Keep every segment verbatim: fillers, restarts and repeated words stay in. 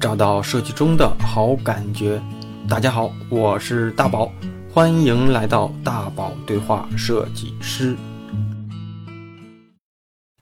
找到设计中的好感觉。大家好，我是大宝，欢迎来到大宝对话设计师。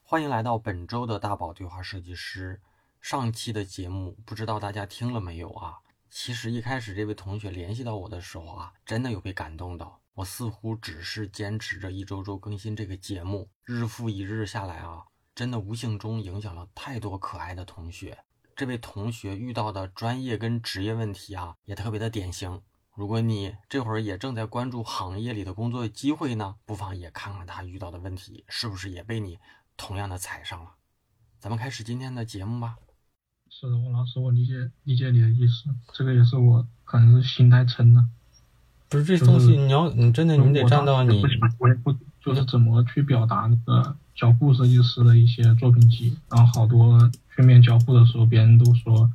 欢迎来到本周的大宝对话设计师。上期的节目不知道大家听了没有啊？其实一开始这位同学联系到我的时候啊，真的有被感动到。我似乎只是坚持着一周周更新这个节目，日复一日下来啊，真的无形中影响了太多可爱的同学。这位同学遇到的专业跟职业问题啊，也特别的典型。如果你这会儿也正在关注行业里的工作机会呢，不妨也看看他遇到的问题是不是也被你同样的踩上了。咱们开始今天的节目吧。是的，王老师，我理解理解你的意思，这个也是我可能是心态撑的。不是这东西，你要你真的你得站到你，我也不就是怎么去表达那个交互设计师的一些作品集，然后好多去面交互的时候，别人都说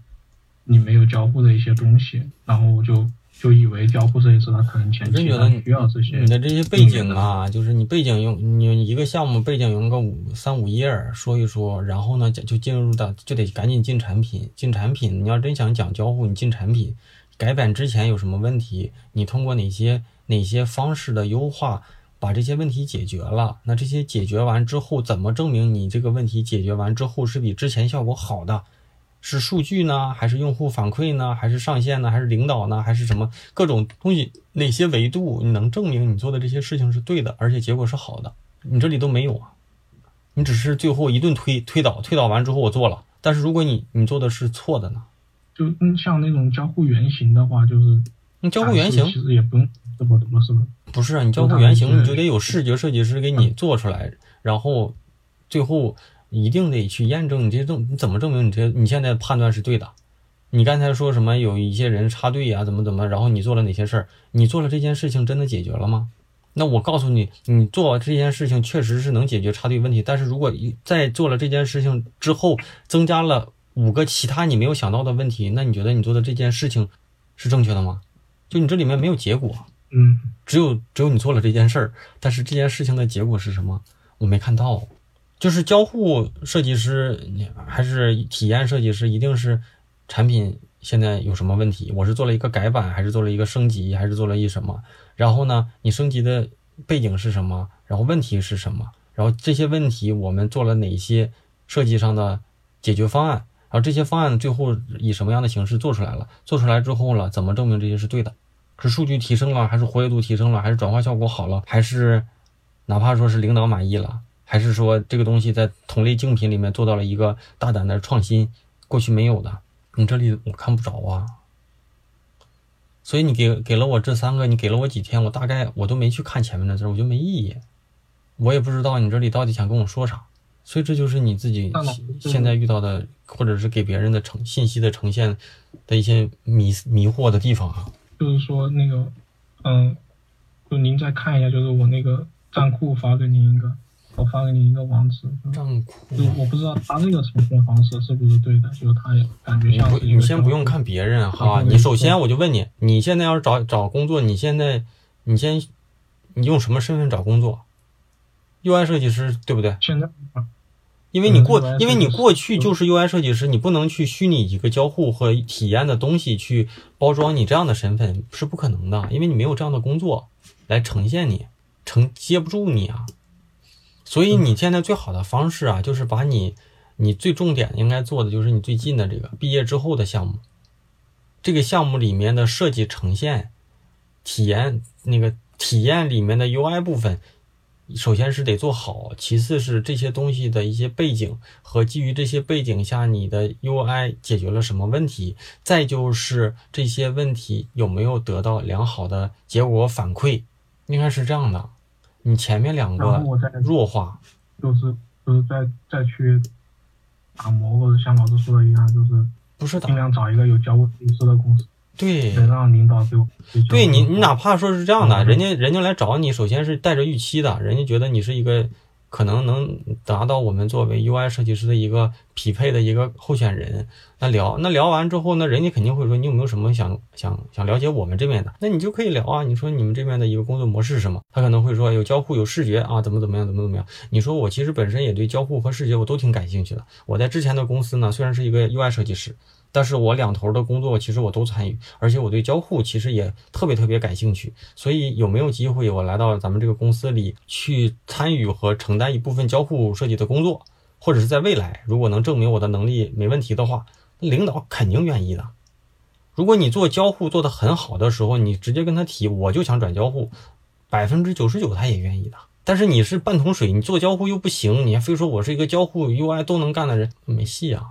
你没有交互的一些东西，然后我就就以为交互设计师他可能前期他需要这些。你的这些背景啊，就是你背景用你一个项目背景用个五三五页说一说，然后呢就进入到就得赶紧进产品，进产品你要真想讲交互，你进产品。改版之前有什么问题，你通过哪些哪些方式的优化把这些问题解决了，那这些解决完之后怎么证明你这个问题解决完之后是比之前效果好的，是数据呢还是用户反馈呢还是上线呢还是领导呢还是什么各种东西，哪些维度你能证明你做的这些事情是对的而且结果是好的，你这里都没有啊，你只是最后一顿推推倒推倒完之后我做了，但是如果你你做的是错的呢，就像那种交互原型的话，就是你交互原型其实也不用这么多，是吧？不是啊，你交互原型你就得有视觉设计师给你做出来，然后最后一定得去验证你这证，你怎么证明你这你现在判断是对的？你刚才说什么有一些人插队啊，怎么怎么，然后你做了哪些事儿？你做了这件事情真的解决了吗？那我告诉你，你做这件事情确实是能解决插队问题，但是如果在做了这件事情之后增加了五个其他你没有想到的问题，那你觉得你做的这件事情是正确的吗？就你这里面没有结果，嗯，只有只有你做了这件事儿，但是这件事情的结果是什么？我没看到。就是交互设计师还是体验设计师，一定是产品现在有什么问题？我是做了一个改版，还是做了一个升级，还是做了一什么？然后呢，你升级的背景是什么？然后问题是什么？然后这些问题我们做了哪些设计上的解决方案？然后这些方案最后以什么样的形式做出来了？做出来之后了，怎么证明这些是对的？是数据提升了，还是活跃度提升了，还是转化效果好了，还是哪怕说是领导满意了，还是说这个东西在同类竞品里面做到了一个大胆的创新，过去没有的？你这里我看不着啊。所以你给给了我这三个，你给了我几天，我大概我都没去看前面的字，我就没意义，我也不知道你这里到底想跟我说啥。所以这就是你自己现在遇到的，或者是给别人的呈信息的呈现的一些迷迷惑的地方啊。就是说那个，嗯，就您再看一下，就是我那个站库发给您一个，我发给您一个网址。站库，就我不知道他这个呈现方式是不是对的，就是他也感觉像是。你先不用看别人哈，你首先我就问你，你现在要是找找工作，你现在你先你用什么身份找工作 ？U I 设计师对不对？现在。因为你过，因为你过去就是 U I 设计师，你不能去虚拟一个交互和体验的东西去包装你这样的身份是不可能的，因为你没有这样的工作来呈现你，承接不住你啊。所以你现在最好的方式啊，就是把你你最重点应该做的就是你最近的这个毕业之后的项目，这个项目里面的设计呈现、体验那个体验里面的 U I 部分。首先是得做好，其次是这些东西的一些背景和基于这些背景下你的 U I 解决了什么问题，再就是这些问题有没有得到良好的结果反馈，应该是这样的。你前面两个弱化，就是就是再再去打磨，或者像老师说的一样，就是不是尽量找一个有交互设计师的公司。对，让领导就对你，你哪怕说是这样的，人家人家来找你，首先是带着预期的，人家觉得你是一个可能能达到我们作为 U I 设计师的一个匹配的一个候选人。那聊那聊完之后呢，人家肯定会说你有没有什么想想想了解我们这边的，那你就可以聊啊。你说你们这边的一个工作模式是什么？他可能会说有交互有视觉啊，怎么怎么样怎么怎么样。你说我其实本身也对交互和视觉我都挺感兴趣的。我在之前的公司呢，虽然是一个 U I 设计师。但是我两头的工作其实我都参与，而且我对交互其实也特别特别感兴趣，所以有没有机会我来到咱们这个公司里去参与和承担一部分交互设计的工作，或者是在未来如果能证明我的能力没问题的话，领导肯定愿意的。如果你做交互做得很好的时候，你直接跟他提我就想转交互， 百分之九十九 他也愿意的。但是你是半桶水，你做交互又不行，你还非说我是一个交互 U I 都能干的人，没戏啊！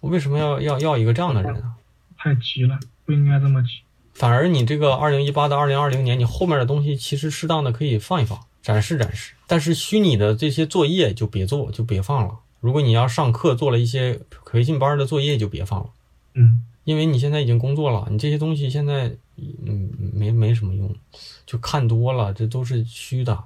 我为什么要要要一个这样的人啊？太急了，不应该这么急。反而你这个二零一八到二零二零年，你后面的东西其实适当的可以放一放，展示展示。但是虚拟的这些作业就别做，就别放了。如果你要上课做了一些培训班的作业，就别放了。嗯，因为你现在已经工作了，你这些东西现在嗯没没什么用，就看多了，这都是虚的。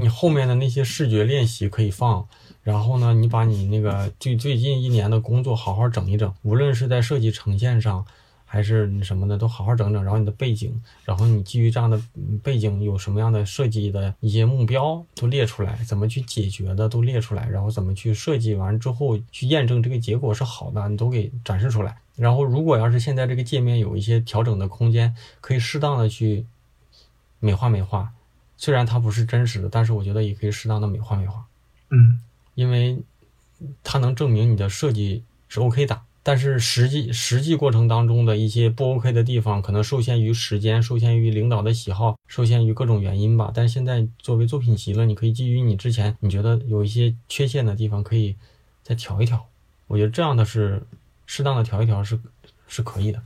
你后面的那些视觉练习可以放，然后呢你把你那个最最近一年的工作好好整一整，无论是在设计呈现上还是什么的都好好整整，然后你的背景，然后你基于这样的背景有什么样的设计的一些目标都列出来，怎么去解决的都列出来，然后怎么去设计完之后去验证这个结果是好的你都给展示出来。然后如果要是现在这个界面有一些调整的空间，可以适当的去美化美化，虽然它不是真实的，但是我觉得也可以适当的美化美化。嗯，因为它能证明你的设计是 OK 的，但是实际实际过程当中的一些不 OK 的地方，可能受限于时间，受限于领导的喜好，受限于各种原因吧。但是现在作为作品集了，你可以基于你之前你觉得有一些缺陷的地方，可以再调一调。我觉得这样的是适当的调一调是是可以的。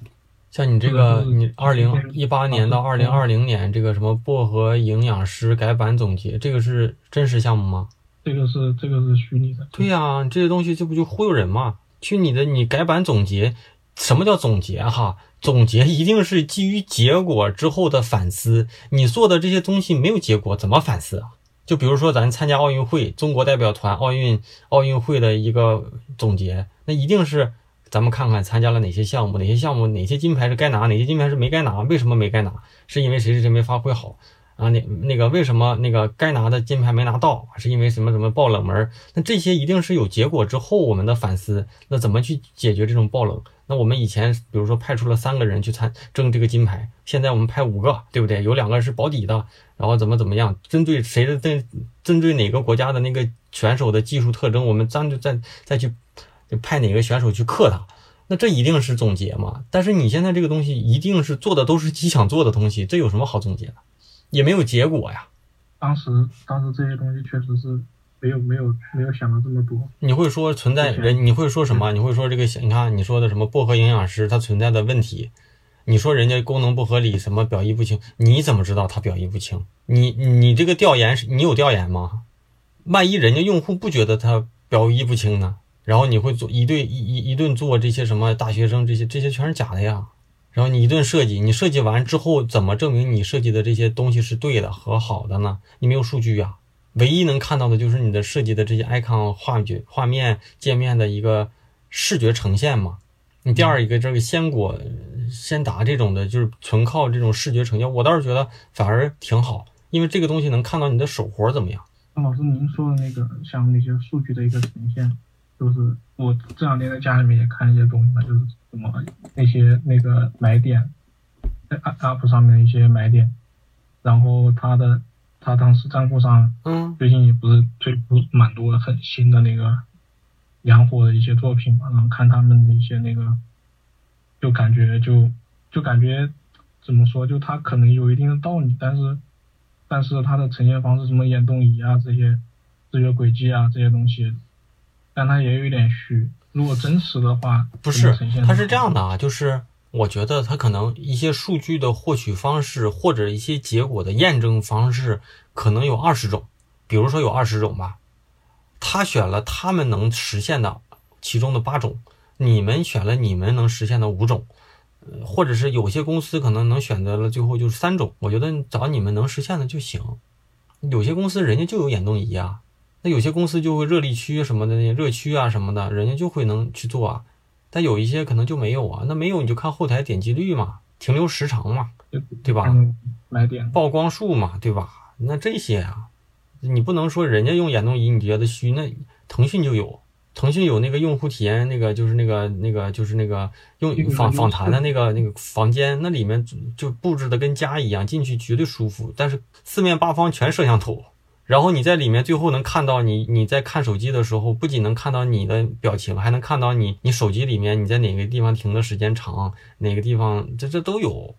像你这个，你二零一八年到二零二零年这个什么薄荷营养师改版总结，这个是真实项目吗？这个是这个是虚拟的。对呀，这些东西这不就忽悠人吗？虚拟的你改版总结，什么叫总结哈？总结一定是基于结果之后的反思。你做的这些东西没有结果，怎么反思啊？就比如说咱参加奥运会，中国代表团奥运奥运会的一个总结，那一定是。咱们看看参加了哪些项目，哪些项目哪些金牌是该拿，哪些金牌是没该拿，为什么没该拿，是因为谁谁谁没发挥好啊？那那个为什么那个该拿的金牌没拿到，是因为什么什么爆冷门，那这些一定是有结果之后我们的反思，那怎么去解决这种爆冷。那我们以前比如说派出了三个人去参争这个金牌，现在我们派五个，对不对？有两个是保底的，然后怎么怎么样，针对谁的针针对哪个国家的那个选手的技术特征，我们咱就再再去就派哪个选手去克他，那这一定是总结嘛。但是你现在这个东西一定是做的都是你想做的东西，这有什么好总结的，也没有结果呀。当时当时这些东西确实是没有没有没有想到这么多。你会说存在人，你会说什么？你会说这个，你看你说的什么薄荷营养师它存在的问题，你说人家功能不合理，什么表意不清，你怎么知道他表意不清？你你这个调研你有调研吗？万一人家用户不觉得他表意不清呢？然后你会做一对一一顿做这些什么大学生，这些这些全是假的呀。然后你一顿设计，你设计完之后怎么证明你设计的这些东西是对的和好的呢？你没有数据啊，唯一能看到的就是你的设计的这些 icon 画面画面界面的一个视觉呈现嘛。你第二一个这个鲜果鲜达这种的，就是纯靠这种视觉呈现，我倒是觉得反而挺好，因为这个东西能看到你的手活怎么样。老师您说的那个像那些数据的一个呈现，就是我这两天在家里面也看一些东西嘛，就是什么那些那个买点，在 App 上面的一些买点，然后他的他当时站户上，嗯，最近也不是推出蛮多很新的那个洋火的一些作品嘛，然后看他们的一些那个，就感觉就就感觉怎么说，就他可能有一定的道理，但是但是他的呈现方式，什么眼动仪啊这些视觉轨迹啊这些东西。但它也有一点虚，如果真实的话不是，它是这样的啊，就是我觉得它可能一些数据的获取方式或者一些结果的验证方式可能有二十种，比如说有二十种吧，他选了他们能实现的其中的八种，你们选了你们能实现的五种，或者是有些公司可能能选择了最后就是三种，我觉得找你们能实现的就行。有些公司人家就有眼动仪啊，那有些公司就会热力区什么的，热区啊什么的，人家就会能去做啊。但有一些可能就没有啊，那没有你就看后台点击率嘛，停留时长嘛，对吧？买点曝光数嘛，对吧？那这些啊，你不能说人家用眼动仪你觉得虚，那腾讯就有，腾讯有那个用户体验，那个就是那个那个就是那个用访访谈的那个那个房间，那里面就布置的跟家一样，进去绝对舒服。但是四面八方全摄像头，然后你在里面最后能看到你你在看手机的时候，不仅能看到你的表情，还能看到你你手机里面你在哪个地方停的时间长，哪个地方这这都有。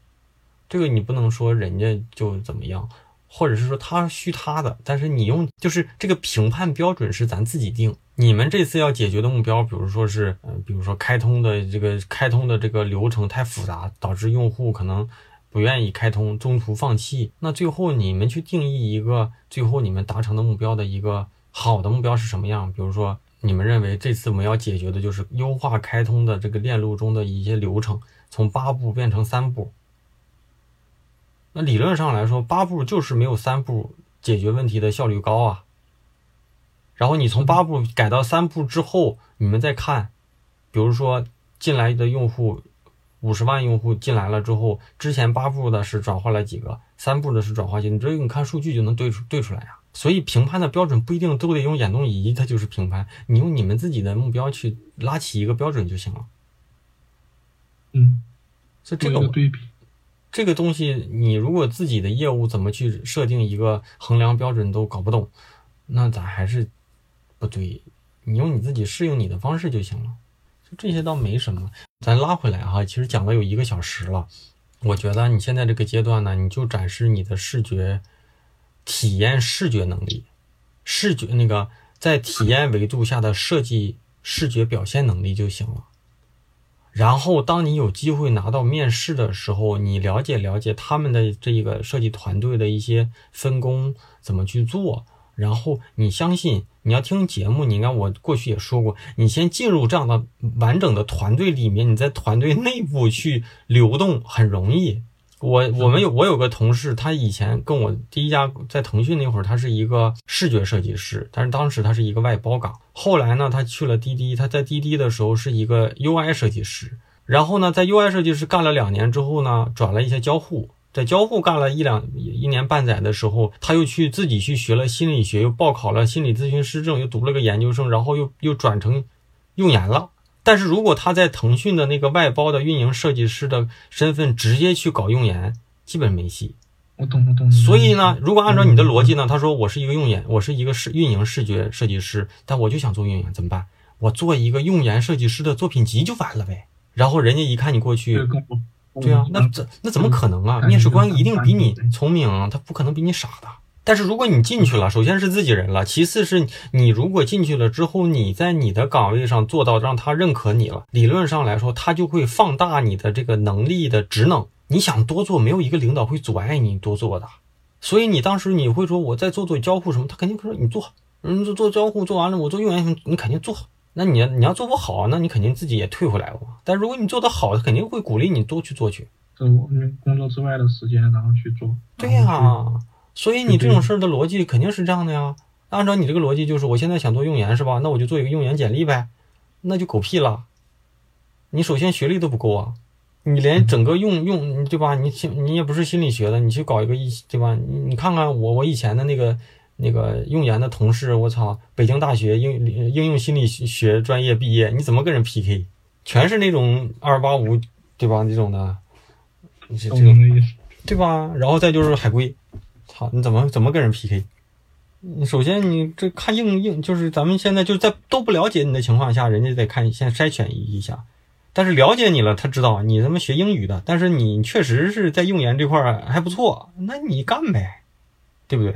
这个你不能说人家就怎么样，或者是说他虚他的，但是你用就是这个评判标准是咱自己定。你们这次要解决的目标，比如说是，嗯、呃，比如说开通的这个开通的这个流程太复杂，导致用户可能不愿意开通，中途放弃。那最后你们去定义一个最后你们达成的目标的一个好的目标是什么样？比如说你们认为这次我们要解决的就是优化开通的这个链路中的一些流程，从八步变成三步。那理论上来说，八步就是没有三步解决问题的效率高啊。然后你从八步改到三步之后，你们再看，比如说进来的用户五十万用户进来了之后，之前八步的是转化了几个，三步的是转化几个，你这你看数据就能对出对出来呀、啊。所以评判的标准不一定都得用眼动仪，它就是评判，你用你们自己的目标去拉起一个标准就行了。嗯，所以这个对比。这个东西你如果自己的业务怎么去设定一个衡量标准都搞不懂，那咱还是不对，你用你自己适应你的方式就行了。就这些倒没什么。咱拉回来哈，其实讲了有一个小时了，我觉得你现在这个阶段呢，你就展示你的视觉体验，视觉能力，视觉那个在体验维度下的设计视觉表现能力就行了。然后当你有机会拿到面试的时候，你了解了解他们的这个设计团队的一些分工怎么去做，然后你相信你要听节目，你看我过去也说过，你先进入这样的完整的团队里面，你在团队内部去流动很容易。我我们有我有个同事，他以前跟我第一家在腾讯那会儿，他是一个视觉设计师，但是当时他是一个外包岗。后来呢，他去了滴滴，他在滴滴的时候是一个 U I 设计师，然后呢，在 U I 设计师干了两年之后呢，转了一些交互，在交互干了一两一年半载的时候，他又去自己去学了心理学，又报考了心理咨询师证，又读了个研究生，然后又又转成用研了。但是如果他在腾讯的那个外包的运营设计师的身份直接去搞用研，基本没戏。我懂我懂。所以呢，如果按照你的逻辑呢，他说我是一个用研，我是一个是运营视觉设计师，但我就想做用研，怎么办？我做一个用研设计师的作品集就完了呗。然后人家一看你过去，对啊，那怎那怎么可能啊？面试官一定比你聪明啊，他不可能比你傻的。但是如果你进去了，首先是自己人了，其次是你如果进去了之后，你在你的岗位上做到让他认可你了，理论上来说他就会放大你的这个能力的职能，你想多做，没有一个领导会阻碍你多做的。所以你当时你会说我再做做交互什么，他肯定说你做嗯，做交互做完了我做用研，你肯定做。那你你要做不好，那你肯定自己也退回来了。但如果你做得好，他肯定会鼓励你多去做去，工作之外的时间然后去做。对啊，所以你这种事儿的逻辑肯定是这样的呀。按照你这个逻辑，就是我现在想做用研是吧？那我就做一个用研简历呗，那就狗屁了。你首先学历都不够啊，你连整个用用对吧？你你也不是心理学的，你去搞一个对吧？你你看看我我以前的那个那个用研的同事，我操，北京大学应应用心理学专业毕业，你怎么跟人 P K？ 全是那种二八五对吧？这种的，这种对吧？然后再就是海归。好，你怎么怎么跟人 P K？ 首先你这看硬硬，就是咱们现在就在都不了解你的情况下，人家得看先筛选一下。但是了解你了，他知道你他妈学英语的，但是你确实是在用研这块还不错，那你干呗，对不对？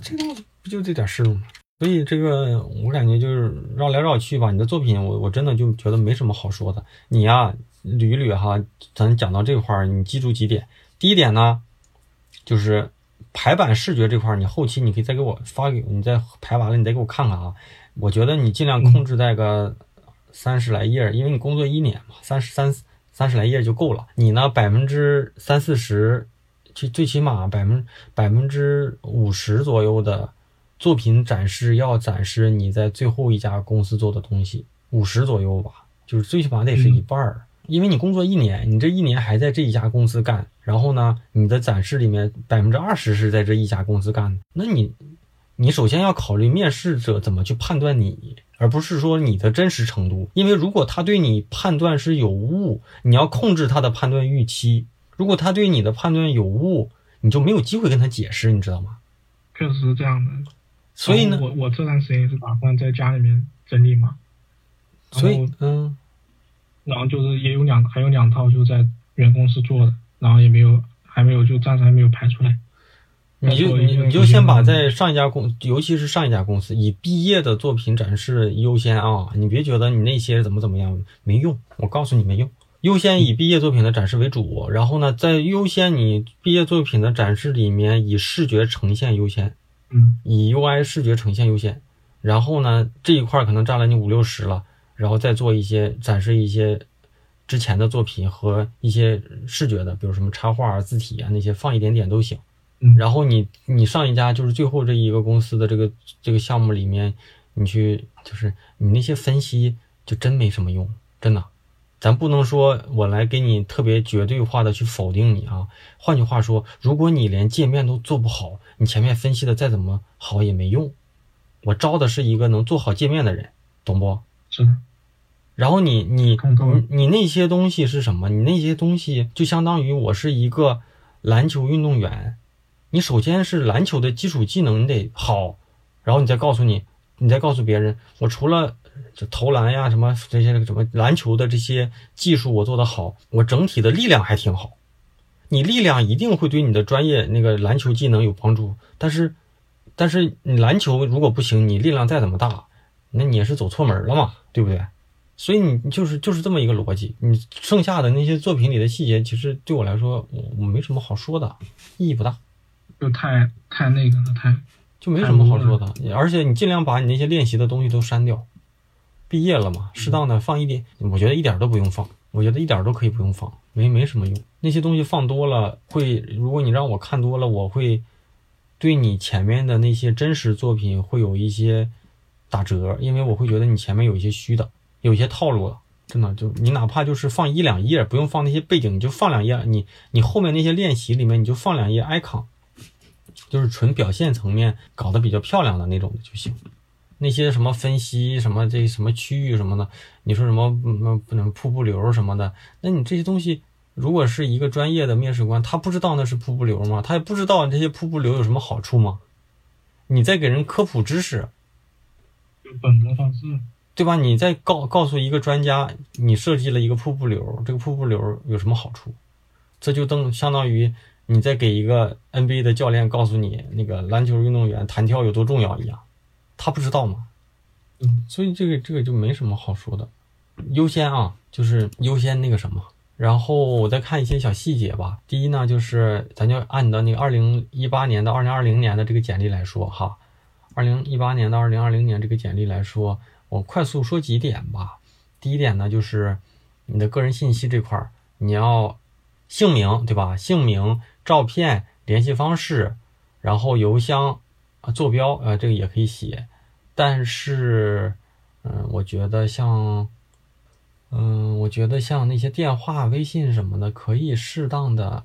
这个不就这点事吗？所以这个我感觉就是绕来绕去吧。你的作品我我真的就觉得没什么好说的。你呀、啊、捋一捋哈，咱讲到这块儿，你记住几点。第一点呢，就是排版视觉这块，你后期你可以再给我发给你，再排完了你再给我看看啊。我觉得你尽量控制在个三十来页，因为你工作一年嘛，三十三三十来页就够了。你呢百分之三四十，最最起码百分百分之五十左右的作品展示要展示你在最后一家公司做的东西，五十左右吧，就是最起码得是一半儿。嗯，因为你工作一年，你这一年还在这一家公司干，然后呢，你的展示里面百分之二十是在这一家公司干的，那你你首先要考虑面试者怎么去判断你，而不是说你的真实程度。因为如果他对你判断是有误，你要控制他的判断预期。如果他对你的判断有误，你就没有机会跟他解释，你知道吗？确实是这样的。所以呢，我我这段时间也是打算在家里面整理嘛。所以嗯，然后就是也有两还有两套就在原公司做的，然后也没有还没有就暂时还没有排出来。你就你你就先把在上一家公，尤其是上一家公司以毕业的作品展示优先啊！你别觉得你那些怎么怎么样没用，我告诉你没用。优先以毕业作品的展示为主，然后呢，在优先你毕业作品的展示里面，以视觉呈现优先，嗯，以 U I 视觉呈现优先。然后呢，这一块可能占了你五六十了，然后再做一些展示一些之前的作品和一些视觉的，比如什么插画啊、字体啊那些，放一点点都行。然后你你上一家就是最后这一个公司的这个这个项目里面，你去就是你那些分析就真没什么用，真的，咱不能说我来给你特别绝对化的去否定你啊。换句话说，如果你连界面都做不好，你前面分析的再怎么好也没用。我招的是一个能做好界面的人，懂不？是的。然后你你你你那些东西是什么？你那些东西就相当于我是一个篮球运动员。你首先是篮球的基础技能你得好，然后你再告诉你，你再告诉别人，我除了投篮呀什么这些什么篮球的这些技术我做得好，我整体的力量还挺好。你力量一定会对你的专业那个篮球技能有帮助，但是但是你篮球如果不行，你力量再怎么大，那你也是走错门了嘛，对不对？所以你就是就是这么一个逻辑。你剩下的那些作品里的细节，其实对我来说我我没什么好说的，意义不大。就太太那个了，太就没什么好说的。而且你尽量把你那些练习的东西都删掉。毕业了嘛，适当的放一点，我觉得一点都不用放，我觉得一点都可以不用放，没没什么用。那些东西放多了会，如果你让我看多了，我会对你前面的那些真实作品会有一些打折，因为我会觉得你前面有一些虚的，有一些套路了。真的，就你哪怕就是放一两页，不用放那些背景，你就放两页，你你后面那些练习里面你就放两页 icon。就是纯表现层面搞得比较漂亮的那种就行，那些什么分析什么这什么区域什么的，你说什么嗯不能瀑布流什么的，那你这些东西如果是一个专业的面试官，他不知道那是瀑布流吗？他也不知道这些瀑布流有什么好处吗？你在给人科普知识，有本能上市，对吧？你在告告诉一个专家，你设计了一个瀑布流，这个瀑布流有什么好处？这就等相当于。你再给一个 N B A 的教练告诉你那个篮球运动员弹跳有多重要一样，他不知道吗？嗯，所以这个这个就没什么好说的。优先啊，就是优先那个什么。然后我再看一些小细节吧。第一呢，就是咱就按你的那个二零一八年到二零二零年的这个简历来说哈，二零一八年到二零二零年这个简历来说，我快速说几点吧。第一点呢，就是你的个人信息这块儿，你要姓名对吧？姓名。照片、联系方式，然后邮箱、啊、坐标，呃，这个也可以写。但是，嗯，我觉得像，嗯，我觉得像那些电话、微信什么的，可以适当的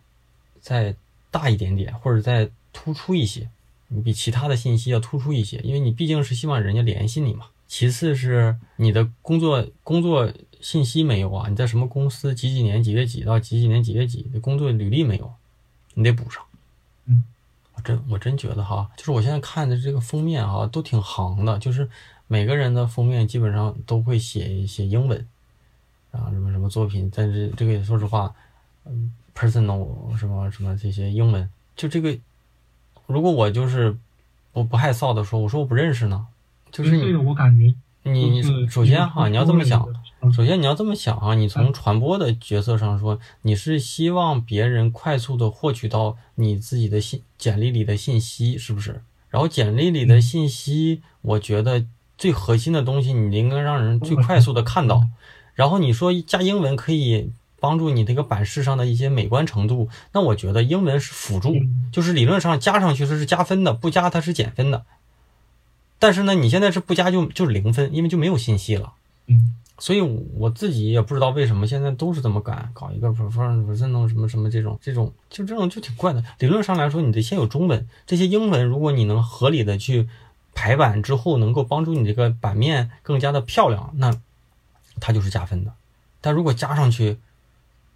再大一点点，或者再突出一些。你比其他的信息要突出一些，因为你毕竟是希望人家联系你嘛。其次是你的工作工作信息没有啊？你在什么公司几几年几月几到几几年几月几的工作履历没有？你得补上。嗯，我真我真觉得哈，就是我现在看的这个封面哈，都挺行的，就是每个人的封面基本上都会写写英文啊，什么什么作品，但是这个也说实话，嗯 ，personal 什么什么这些英文，就这个，如果我就是我不害臊的说，我说我不认识呢，就是你，我感觉你你首先哈，你要这么想。首先你要这么想啊，你从传播的角色上说，你是希望别人快速的获取到你自己的信简历里的信息，是不是？然后简历里的信息，我觉得最核心的东西你应该让人最快速的看到。然后你说加英文可以帮助你这个版式上的一些美观程度，那我觉得英文是辅助，就是理论上加上去是加分的，不加它是减分的。但是呢，你现在是不加就就零分，因为就没有信息了。嗯。所以我自己也不知道为什么现在都是这么干，搞一个 performance 什么什么这种这种就这种就挺怪的。理论上来说，你得先有中文，这些英文如果你能合理的去排版之后，能够帮助你这个版面更加的漂亮，那它就是加分的。但如果加上去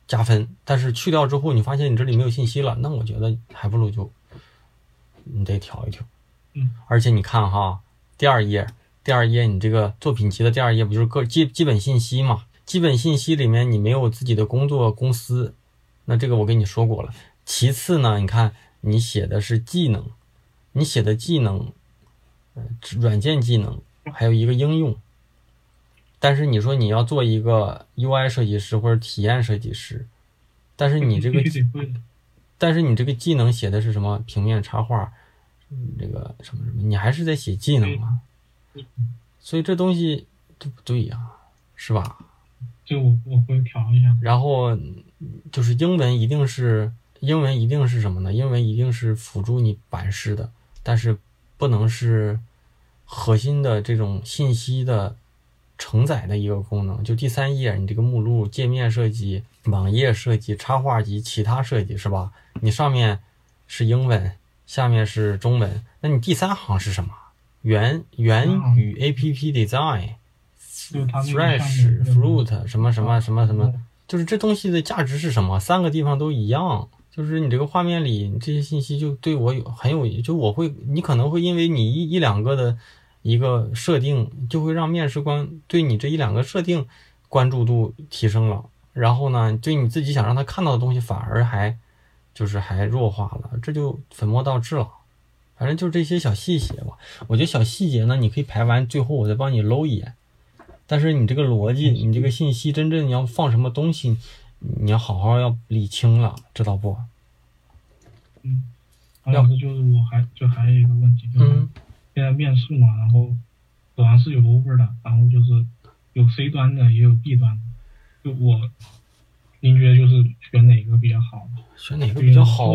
加分，但是去掉之后你发现你这里没有信息了，那我觉得还不如就你得调一调。嗯，而且你看哈，第二页。第二页，你这个作品集的第二页不就是各基基本信息嘛？基本信息里面你没有自己的工作公司，那这个我跟你说过了。其次呢，你看你写的是技能，你写的技能，呃，软件技能，还有一个应用。但是你说你要做一个 U I 设计师或者体验设计师，但是你这个，但是你这个技能写的是什么？平面插画，这个什么什么，你还是在写技能嘛？所以这东西对不对呀、啊？是吧？就我我会调一下。然后就是英文一定是英文一定是什么呢？英文一定是辅助你版式的，但是不能是核心的这种信息的承载的一个功能。就第三页，你这个目录、界面设计、网页设计、插画及其他设计是吧？你上面是英文，下面是中文，那你第三行是什么？元元语 A P P Design、嗯、Fresh Fruit 什么什么什么什么，就是这东西的价值是什么？三个地方都一样，就是你这个画面里这些信息就对我有很有，就我会，你可能会因为你一一两个的一个设定，就会让面试官对你这一两个设定关注度提升了，然后呢，对你自己想让他看到的东西反而还就是还弱化了，这就粉末倒置了。反正就是这些小细节吧，我觉得小细节呢，你可以排完，最后我再帮你搂一眼。但是你这个逻辑，你这个信息，真正你要放什么东西，你要好好要理清了，知道不？嗯。老师，就是我还就还有一个问题，就是现在面试嘛，然后果然是有 over 的，然后就是有 C 端的，也有 B 端的。就我，您觉得就是选哪个比较好？选哪个比较好？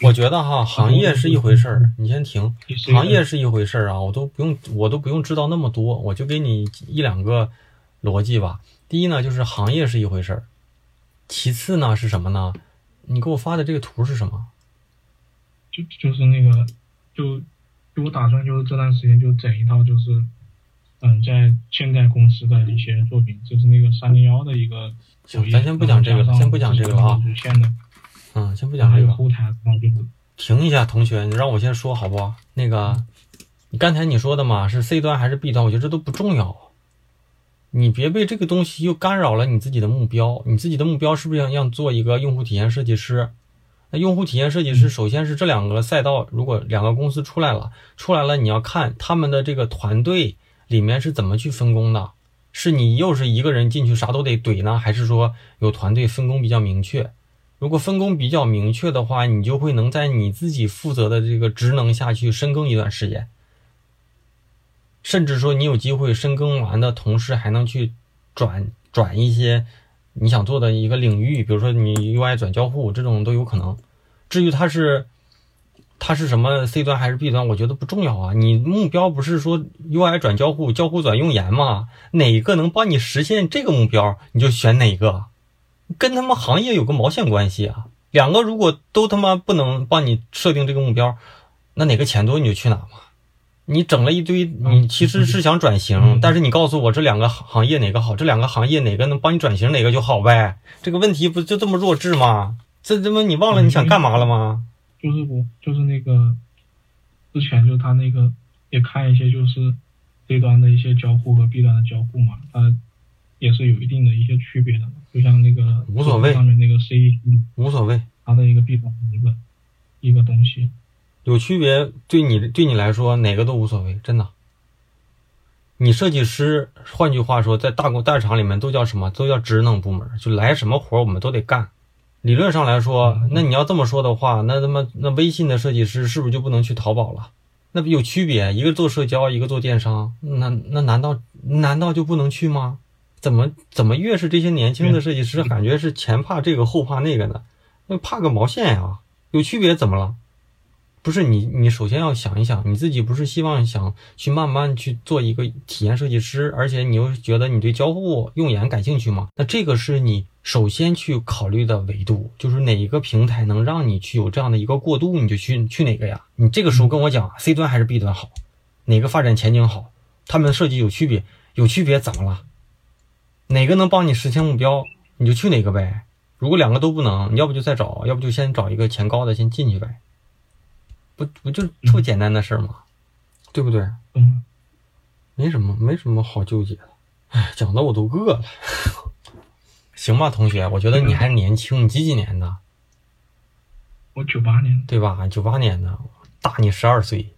我觉得哈，行业是一回事儿，你先停。行业是一回事儿啊，我都不用，我都不用知道那么多，我就给你一两个逻辑吧。第一呢，就是行业是一回事儿。其次呢是什么呢？你给我发的这个图是什么？就就是那个，就就我打算就是这段时间就整一套，就是嗯，在现在公司的一些作品，就是那个三零一的一个。行，咱先不讲这个了，先不讲这个了啊。嗯，先不讲这个。停一下，同学，你让我先说好不好？那个，你刚才你说的嘛，是 C 端还是 B 端？我觉得这都不重要。你别被这个东西又干扰了你自己的目标。你自己的目标是不是要要做一个用户体验设计师？那用户体验设计师首先是这两个赛道，如果两个公司出来了，出来了你要看他们的这个团队里面是怎么去分工的。是你又是一个人进去啥都得怼呢，还是说有团队分工比较明确？如果分工比较明确的话，你就会能在你自己负责的这个职能下去深耕一段时间，甚至说你有机会深耕完的同时还能去转转一些你想做的一个领域，比如说你 U I 转交互这种都有可能。至于它是它是什么 C 端还是 B 端，我觉得不重要啊。你目标不是说 U I 转交互，交互转用研吗？哪个能帮你实现这个目标，你就选哪个，跟他们行业有个毛线关系啊！两个如果都他妈不能帮你设定这个目标，那哪个钱多你就去哪嘛。你整了一堆，你其实是想转型，但是你告诉我这两个行业哪个好，这两个行业哪个能帮你转型哪个就好呗。这个问题不就这么弱智吗？这他妈你忘了你想干嘛了吗？就是我，就是那个，之前就他那个也看一些就是 C 端的一些交互和 B 端的交互嘛，它也是有一定的一些区别的，就像那个无所谓上面那个 C 无所谓，它的一个 B 端一个一个东西有区别，对你对你来说哪个都无所谓，真的。你设计师，换句话说，在大工大厂里面都叫什么？都叫职能部门，就来什么活我们都得干。理论上来说，那你要这么说的话，那他妈那微信的设计师是不是就不能去淘宝了？那不有区别？一个做社交，一个做电商，那那难道难道就不能去吗？怎么怎么越是这些年轻的设计师，感觉是前怕这个后怕那个呢？那怕个毛线呀、啊！有区别怎么了？不是你你首先要想一想，你自己不是希望想去慢慢去做一个体验设计师，而且你又觉得你对交互用眼感兴趣吗？那这个是你首先去考虑的维度，就是哪一个平台能让你去有这样的一个过渡，你就去去哪个呀？你这个时候跟我讲 C 端还是 B 端好，哪个发展前景好，他们设计有区别，有区别怎么了？哪个能帮你实现目标，你就去哪个呗。如果两个都不能，你要不就再找，要不就先找一个钱高的先进去呗。不不就这么简单的事儿吗？对不对？嗯，没什么，没什么好纠结的。哎，讲的我都饿了。行吧，同学，我觉得你还年轻，你几几年的？我九八年，对吧？九八年的，大你十二岁，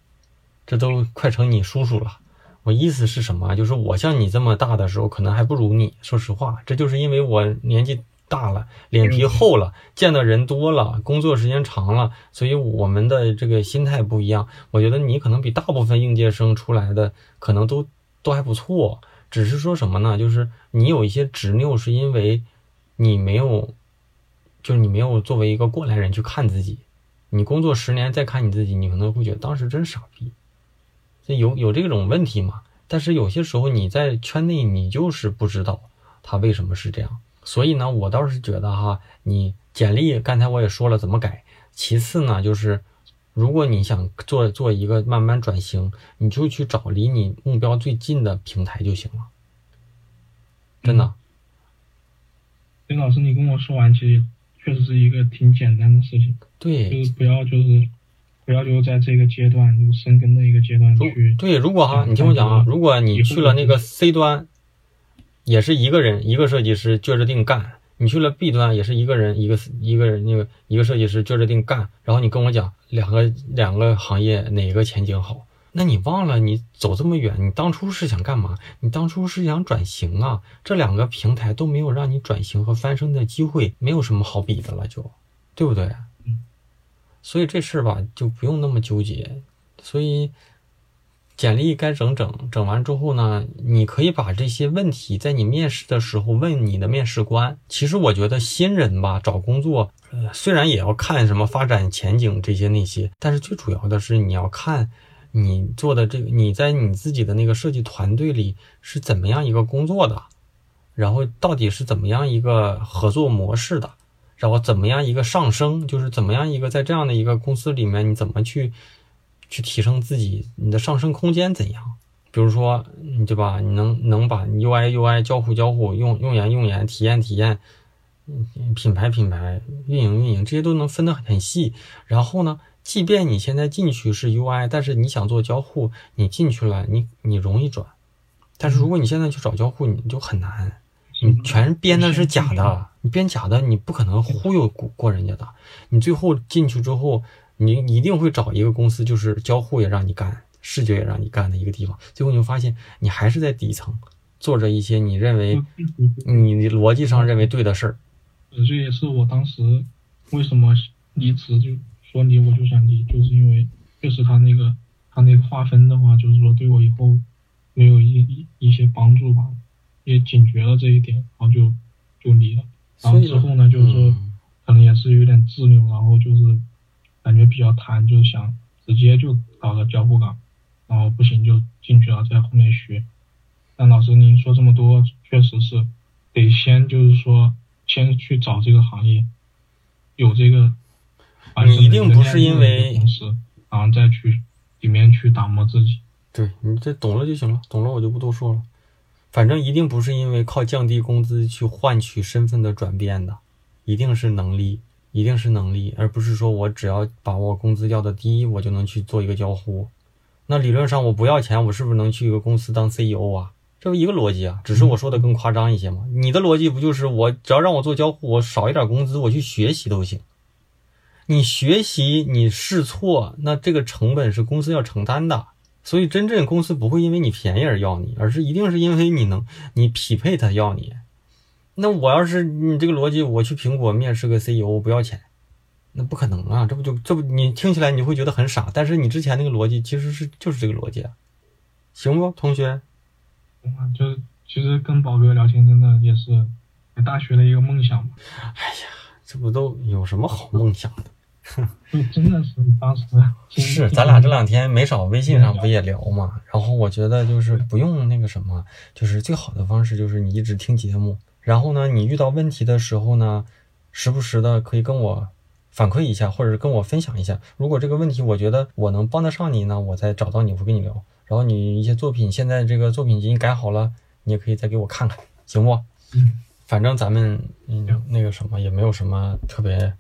这都快成你叔叔了。我意思是什么？就是我像你这么大的时候，可能还不如你。说实话，这就是因为我年纪大了，脸皮厚了，见的人多了，工作时间长了，所以我们的这个心态不一样。我觉得你可能比大部分应届生出来的可能都都还不错，只是说什么呢？就是你有一些执拗，是因为你没有，就是你没有作为一个过来人去看自己。你工作十年再看你自己，你可能会觉得当时真傻逼。所以有有这种问题嘛？但是有些时候你在圈内，你就是不知道他为什么是这样。所以呢，我倒是觉得哈，你简历刚才我也说了怎么改。其次呢，就是如果你想做做一个慢慢转型，你就去找离你目标最近的平台就行了。真的。林老师，你跟我说完，其实确实是一个挺简单的事情。对，就是不要就是不要就在这个阶段，就是深耕的一个阶段去。对，如果哈，你听我讲啊，如果你去了那个 C 端。也是一个人一个设计师撅着腚干，你去了 B 端也是一个人一个一个人那个一个设计师撅着腚干，然后你跟我讲两个两个行业哪个前景好，那你忘了你走这么远，你当初是想干嘛？你当初是想转型啊，这两个平台都没有让你转型和翻身的机会，没有什么好比的了就，对不对？所以这事吧就不用那么纠结，所以。简历该整整整完之后呢，你可以把这些问题在你面试的时候问你的面试官。其实我觉得新人吧找工作、呃、虽然也要看什么发展前景这些那些，但是最主要的是你要看你做的这个你在你自己的那个设计团队里是怎么样一个工作的，然后到底是怎么样一个合作模式的，然后怎么样一个上升，就是怎么样一个在这样的一个公司里面你怎么去去提升自己，你的上升空间怎样？比如说，对吧？你能能把 U I U I 交互交互用用研用研体验体验，品牌品牌运营运营这些都能分得很细。然后呢，即便你现在进去是 U I， 但是你想做交互，你进去了你你容易转，但是如果你现在去找交互，你就很难。你全编的是假的，你编假的，你不可能忽悠过人家的。你最后进去之后。你一定会找一个公司，就是交互也让你干，视觉也让你干的一个地方。最后你就发现，你还是在底层做着一些你认为你逻辑上认为对的事儿。这也是我当时为什么离职，就说离我就想离，就是因为确实他那个他那个划分的话，就是说对我以后没有一一些帮助吧，也警觉了这一点，然后就就离了。然后之后呢，就是说可能也是有点自留，然后就是。感觉比较贪，就是想直接就搞个交互岗，然后不行就进去了，在后面学。但老师您说这么多，确实是得先就是说先去找这个行业，有这个，你一定不是因为公司，然后再去里面去打磨自己。对，你这懂了就行了，懂了我就不多说了。反正一定不是因为靠降低工资去换取身份的转变的，一定是能力。一定是能力，而不是说我只要把我工资要的低，我就能去做一个交互。那理论上我不要钱，我是不是能去一个公司当 C E O 啊？这是一个逻辑啊，只是我说的更夸张一些嘛。你的逻辑不就是我只要让我做交互，我少一点工资，我去学习都行。你学习，你试错，那这个成本是公司要承担的。所以真正公司不会因为你便宜而要你，而是一定是因为你能，你匹配他要你。那我要是你这个逻辑，我去苹果面试个 C E O， 我不要钱，那不可能啊！这不就这不你听起来你会觉得很傻，但是你之前那个逻辑其实是就是这个逻辑啊，行不，同学？嗯，就是其实跟宝哥聊天真的也是大学的一个梦想嘛。哎呀，这不都有什么好梦想的？真的是当时是咱俩这两天没少微信上不也聊嘛，然后我觉得就是不用那个什么，就是最好的方式就是你一直听节目，然后呢你遇到问题的时候呢时不时的可以跟我反馈一下，或者是跟我分享一下，如果这个问题我觉得我能帮得上你呢，我再找到你会跟你聊，然后你一些作品现在这个作品已经改好了，你也可以再给我看看行不？嗯，反正咱们嗯那个什么也没有什么特别，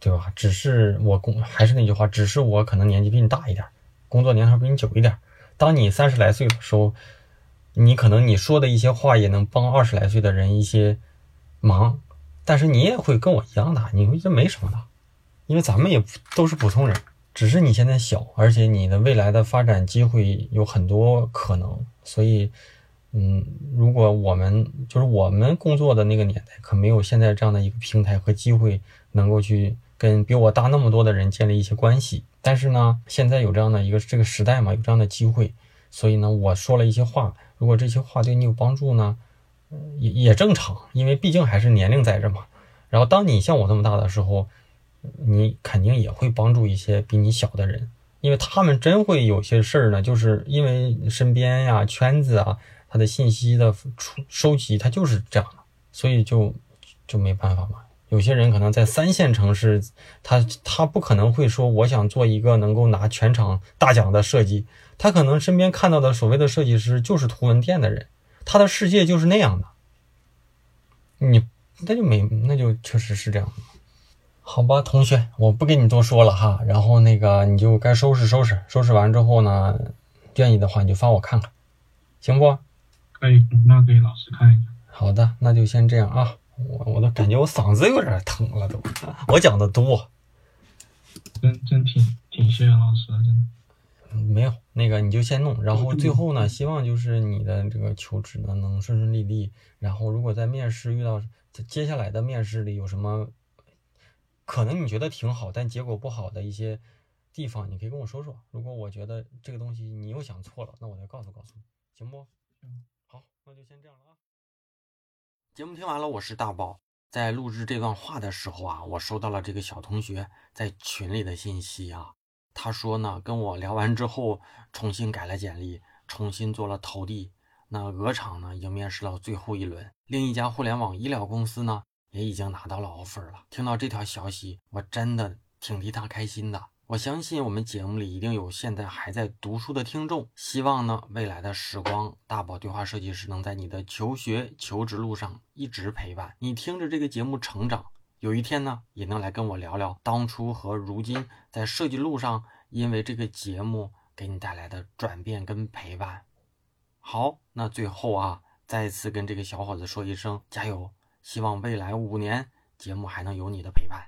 对吧？只是我工还是那句话，只是我可能年纪比你大一点，工作年头比你久一点。当你三十来岁的时候，你可能你说的一些话也能帮二十来岁的人一些忙，但是你也会跟我一样的，你会这没什么的，因为咱们也都是普通人，只是你现在小，而且你的未来的发展机会有很多可能，所以。嗯，如果我们就是我们工作的那个年代，可没有现在这样的一个平台和机会，能够去跟比我大那么多的人建立一些关系。但是呢，现在有这样的一个这个时代嘛，有这样的机会，所以呢，我说了一些话，如果这些话对你有帮助呢，也也正常，因为毕竟还是年龄在这嘛。然后当你像我这么大的时候，你肯定也会帮助一些比你小的人，因为他们真会有些事儿呢，就是因为身边呀、啊、圈子啊。他的信息的收集，他就是这样的，所以就就没办法嘛。有些人可能在三线城市，他他不可能会说我想做一个能够拿全场大奖的设计，他可能身边看到的所谓的设计师就是图文店的人，他的世界就是那样的。你那就没，那就确实是这样的。好吧，同学，我不跟你多说了哈。然后那个你就该收拾收拾，收拾完之后呢，愿意的话你就发我看看，行不？可以，那给老师看一下。好的，那就先这样啊。我我都感觉我嗓子有点疼了都，我讲的多，真真挺挺谢谢老师的，真的。嗯，没有那个你就先弄，然后最后呢，希望就是你的这个求职呢能顺顺利利。然后如果在面试遇到接下来的面试里有什么可能你觉得挺好但结果不好的一些地方，你可以跟我说说。如果我觉得这个东西你又想错了，那我再告诉告诉你，行不？嗯。那就先这样了啊。节目听完了，我是大宝。在录制这段话的时候啊，我收到了这个小同学在群里的信息啊。他说呢，跟我聊完之后，重新改了简历，重新做了投递。那鹅厂呢，已经面试到最后一轮，另一家互联网医疗公司呢，也已经拿到了 offer 了。听到这条消息，我真的挺替他开心的。我相信我们节目里一定有现在还在读书的听众，希望呢未来的时光，大宝对话设计师能在你的求学求职路上一直陪伴你，听着这个节目成长，有一天呢也能来跟我聊聊当初和如今在设计路上因为这个节目给你带来的转变跟陪伴。好，那最后啊再次跟这个小伙子说一声加油，希望未来五年节目还能有你的陪伴。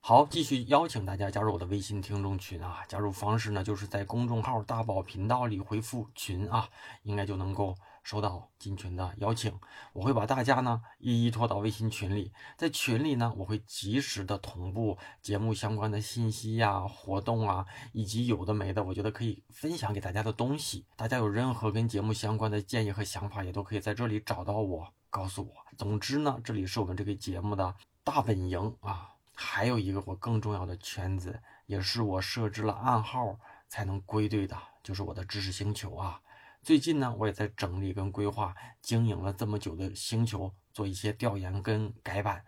好，继续邀请大家加入我的微信听众群啊！加入方式呢，就是在公众号大宝频道里回复群啊，应该就能够收到进群的邀请。我会把大家呢一一拖到微信群里，在群里呢，我会及时的同步节目相关的信息呀、啊、活动啊，以及有的没的，我觉得可以分享给大家的东西。大家有任何跟节目相关的建议和想法，也都可以在这里找到我，告诉我。总之呢，这里是我们这个节目的大本营啊。还有一个我更重要的圈子，也是我设置了暗号才能归队的，就是我的知识星球啊。最近呢，我也在整理跟规划经营了这么久的星球做一些调研跟改版。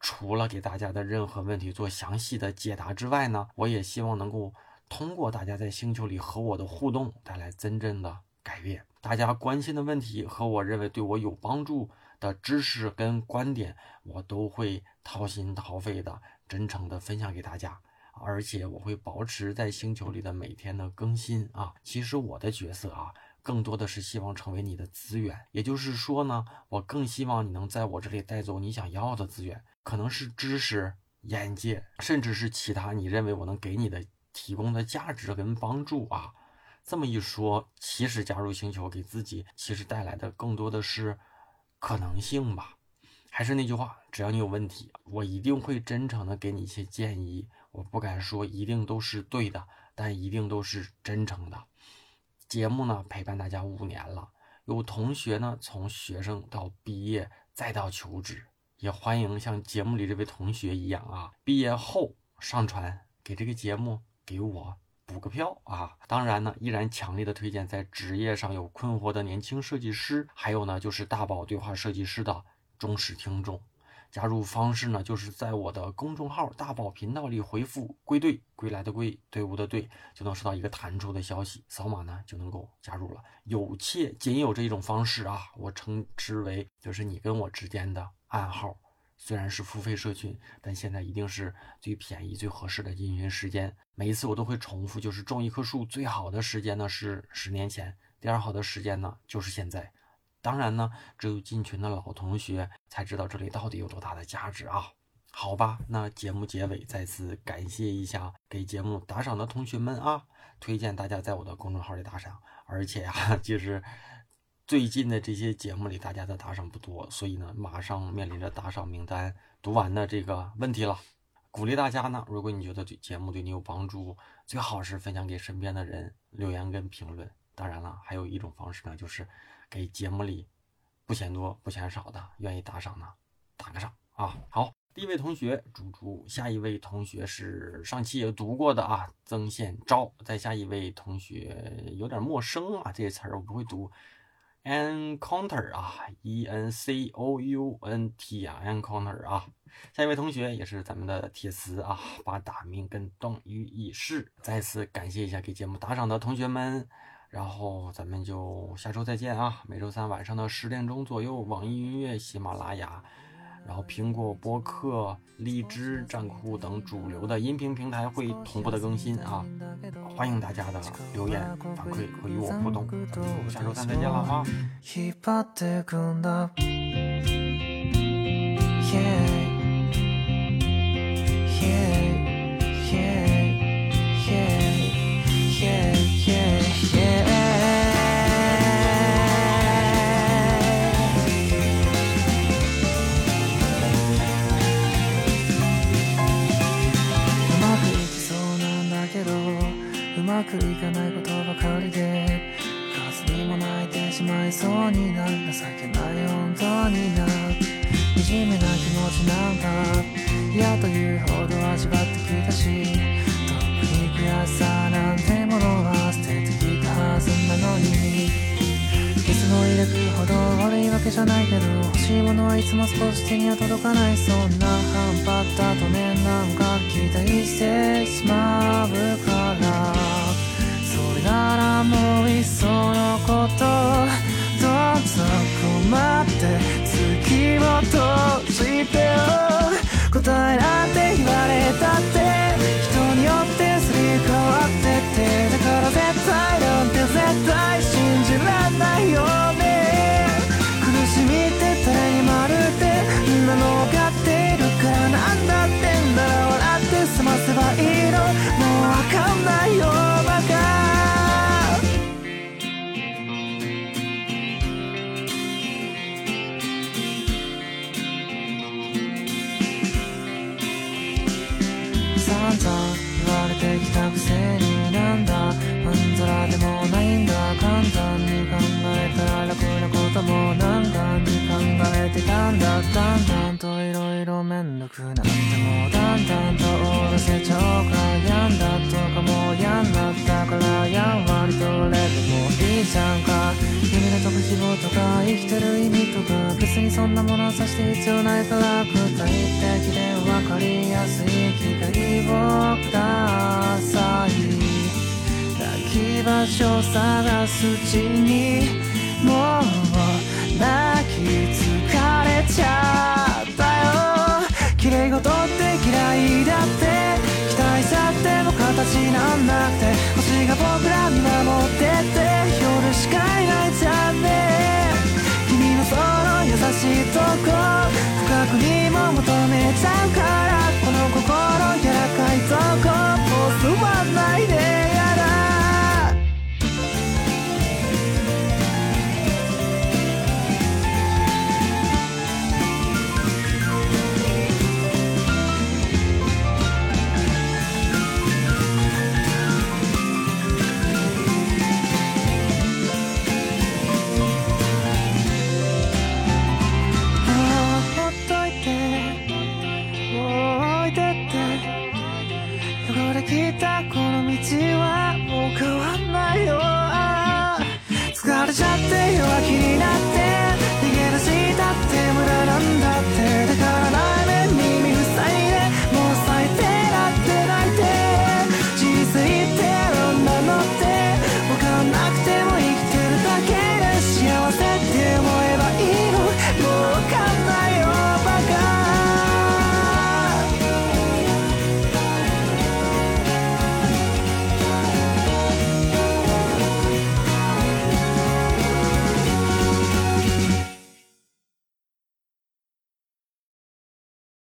除了给大家的任何问题做详细的解答之外呢，我也希望能够通过大家在星球里和我的互动带来真正的改变。大家关心的问题和我认为对我有帮助的知识跟观点，我都会掏心掏肺的真诚的分享给大家，而且我会保持在星球里的每天的更新啊。其实我的角色啊更多的是希望成为你的资源，也就是说呢，我更希望你能在我这里带走你想要的资源，可能是知识、眼界，甚至是其他你认为我能给你的提供的价值跟帮助啊。这么一说，其实加入星球给自己其实带来的更多的是可能性吧。还是那句话，只要你有问题，我一定会真诚的给你一些建议，我不敢说一定都是对的，但一定都是真诚的。节目呢陪伴大家五年了，有同学呢从学生到毕业再到求职，也欢迎像节目里这位同学一样啊，毕业后上传给这个节目给我补个票啊！当然呢，依然强烈的推荐在职业上有困惑的年轻设计师，还有呢就是大宝对话设计师的忠实听众。加入方式呢，就是在我的公众号大宝频道里回复归队，归来的归，队伍的队，就能收到一个弹出的消息，扫码呢就能够加入了。有且仅有这一种方式啊，我称之为就是你跟我之间的暗号。虽然是付费社群，但现在一定是最便宜最合适的进群时间。每一次我都会重复，就是种一棵树最好的时间呢是十年前，第二好的时间呢就是现在。当然呢，只有进群的老同学才知道这里到底有多大的价值啊！好吧，那节目结尾再次感谢一下给节目打赏的同学们啊！推荐大家在我的公众号里打赏，而且啊，就是最近的这些节目里大家的打赏不多，所以呢，马上面临着打赏名单读完的这个问题了。鼓励大家呢，如果你觉得对节目对你有帮助，最好是分享给身边的人，留言跟评论。当然了，还有一种方式呢，就是给节目里不嫌多不嫌少的愿意打赏呢打个赏啊。好，第一位同学猪猪，下一位同学是上期也读过的啊，曾宪昭，再下一位同学有点陌生啊，这些词儿我不会读 encounter 啊 e n c o u n t 啊 encounter 啊。下一位同学也是咱们的铁磁啊，把打鸣跟动于一室，再次感谢一下给节目打赏的同学们，然后咱们就下周再见啊！每周三晚上的十点钟左右，网易音乐、喜马拉雅，然后苹果播客、荔枝、站酷等主流的音频平台会同步的更新啊！欢迎大家的留言反馈和与我互动，我们下周三再见了啊！ Yeah, yeah, yeah.「うまくいきそうなんだけどうまくいかないことばかりで」「数にも泣いてしまいそうになる情けない本当にな」「惨めな気持ちなんだ嫌というほど味わってきたし」悔しさなんてものは捨ててきたはずなのに傷を抱くほど悪いわけじゃないけど欲しいものはいつも少し手には届かないそんな半端だとねなんか期待してしまうからそれならもういっそのことどうぞ困って月を閉じてよ答えなんて言われたって人によって変わっててだから絶対なんて絶対信じらんないよね苦しみって誰にもあるってみんなの分かっているからなんだってんだろう笑って済ませばいいのもう分かんないよバカきたくせになんだまんざらでもないんだ簡単に考えたら楽なことも難関に考えてたんだだんだんといろいろめんどくなってもだんだんとおろせちゃおうかやんだとかもやんだったからやんわりとれてもいいじゃんか夢で飛ぶ希望とか生きてる意味とか別にそんなものはさして必要ないから具体的でわかりやすい機会をくだ抱き場所探すうちにもう泣き疲れちゃったよ綺麗事って嫌いだって期待さっても形なんだって星が僕ら見守ってって夜しかいないじゃんね君のその優しいとこ深くに